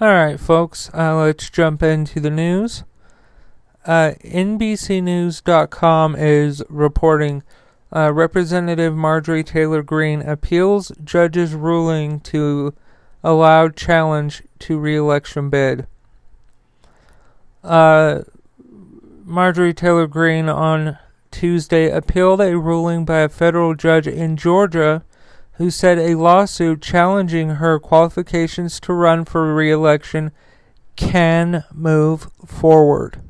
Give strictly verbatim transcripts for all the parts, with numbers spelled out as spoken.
Alright folks, uh, let's jump into the news. Uh, N B C News dot com is reporting uh, Representative Marjorie Taylor Greene appeals judge's ruling to allow challenge to re-election bid. Uh... Marjorie Taylor Greene on Tuesday appealed a ruling by a federal judge in Georgia who said a lawsuit challenging her qualifications to run for re-election can move forward.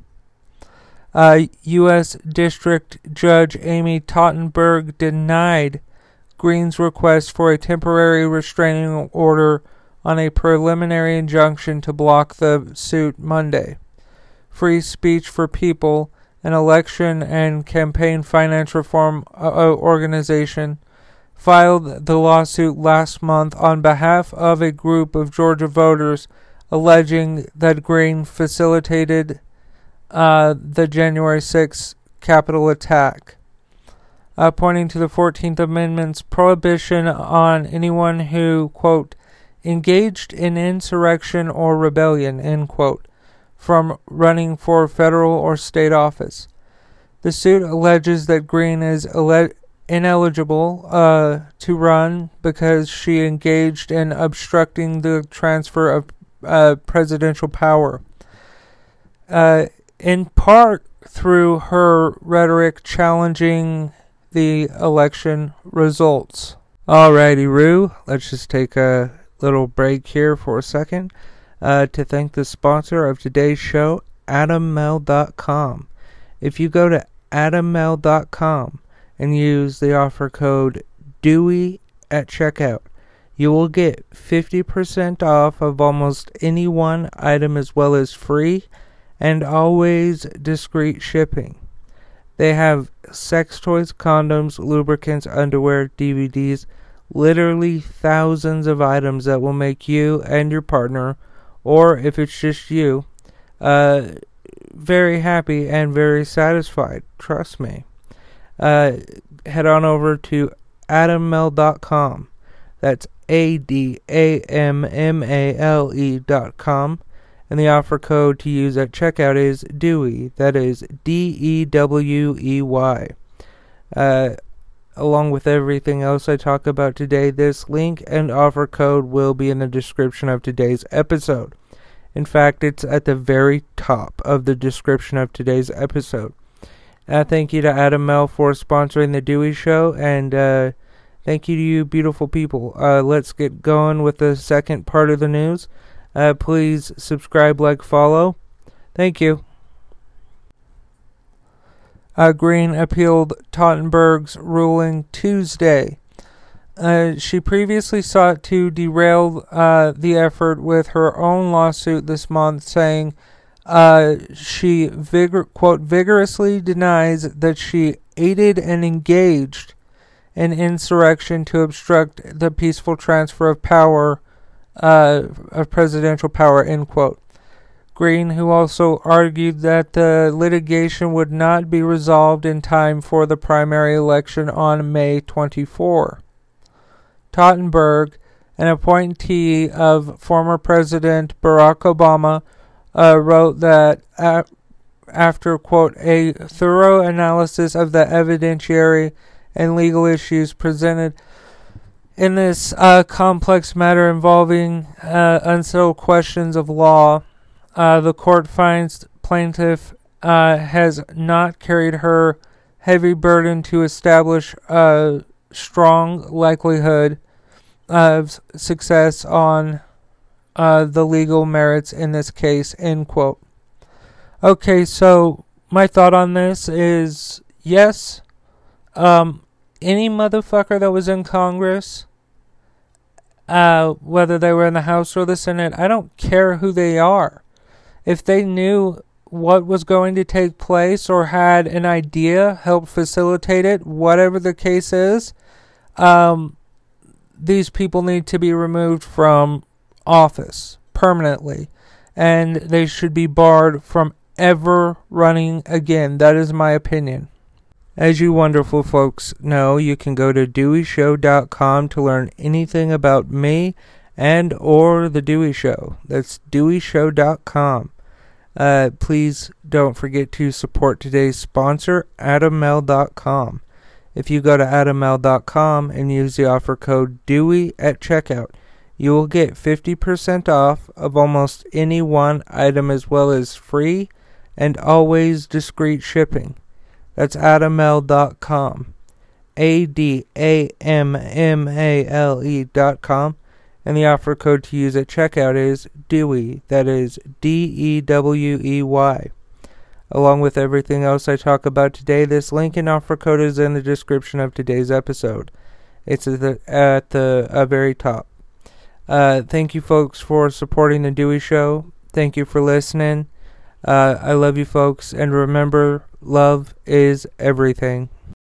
Uh, U S District Judge Amy Totenberg denied Greene's request for a temporary restraining order on a preliminary injunction to block the suit Monday. Free Speech for People, an election and campaign finance reform organization, filed the lawsuit last month on behalf of a group of Georgia voters alleging that Greene facilitated uh, the January sixth Capitol attack, uh, pointing to the fourteenth Amendment's prohibition on anyone who, quote, engaged in insurrection or rebellion, end quote, from running for federal or state office. The suit alleges that Greene is ele- ineligible uh, to run because she engaged in obstructing the transfer of uh, presidential power, Uh, in part through her rhetoric challenging the election results. Alrighty, Roo, let's just take a little break here for a second. Uh, to thank the sponsor of today's show, Adam Male dot com. If you go to Adam Male dot com and use the offer code DEWEY at checkout, you will get fifty percent off of almost any one item, as well as free and always discreet shipping. They have sex toys, condoms, lubricants, underwear, D V Ds, literally thousands of items that will make you and your partner, or if it's just you, uh, very happy and very satisfied. Trust me. Uh, head on over to Adam Male dot com. That's A D A M M A L E dot com. And the offer code to use at checkout is DEWEY. That is D E W E Y. Uh, Along with everything else I talk about today, this link and offer code will be in the description of today's episode. In fact, it's at the very top of the description of today's episode. Uh, thank you to Adam Male for sponsoring The Dewey Show, and uh, thank you to you beautiful people. Uh, let's get going with the second part of the news. Uh, please subscribe, like, follow. Thank you. Uh, Greene appealed Totenberg's ruling Tuesday. Uh, she previously sought to derail uh, the effort with her own lawsuit this month, saying uh, she, vigor- quote, vigorously denies that she aided and engaged in insurrection to obstruct the peaceful transfer of power, uh, of presidential power, end quote. Greene, who also argued that the litigation would not be resolved in time for the primary election on May twenty-fourth. Totenberg, an appointee of former President Barack Obama, uh, wrote that uh, after, quote, a thorough analysis of the evidentiary and legal issues presented in this uh, complex matter involving uh, unsettled questions of law, Uh, the court finds plaintiff uh, has not carried her heavy burden to establish a strong likelihood of success on uh, the legal merits in this case, end quote. Okay, so my thought on this is, yes, um, any motherfucker that was in Congress, uh, whether they were in the House or the Senate, I don't care who they are. If they knew what was going to take place or had an idea, helped facilitate it, whatever the case is, um, these people need to be removed from office permanently, and they should be barred from ever running again. That is my opinion. As you wonderful folks know, you can go to Dewey Show dot com to learn anything about me and or The Dewey Show. That's Dewey Show dot com. Uh, please don't forget to support today's sponsor, Adam Male dot com. If you go to Adam Male dot com and use the offer code Dewey at checkout, you will get fifty percent off of almost any one item, as well as free and always discreet shipping. That's Adam Male dot com. A D A M M A L E dot com. And the offer code to use at checkout is Dewey, that is D E W E Y. Along with everything else I talk about today, this link and offer code is in the description of today's episode. It's at the, at the uh, very top. Uh, thank you folks for supporting The Dewey Show. Thank you for listening. Uh, I love you folks, and remember, love is everything.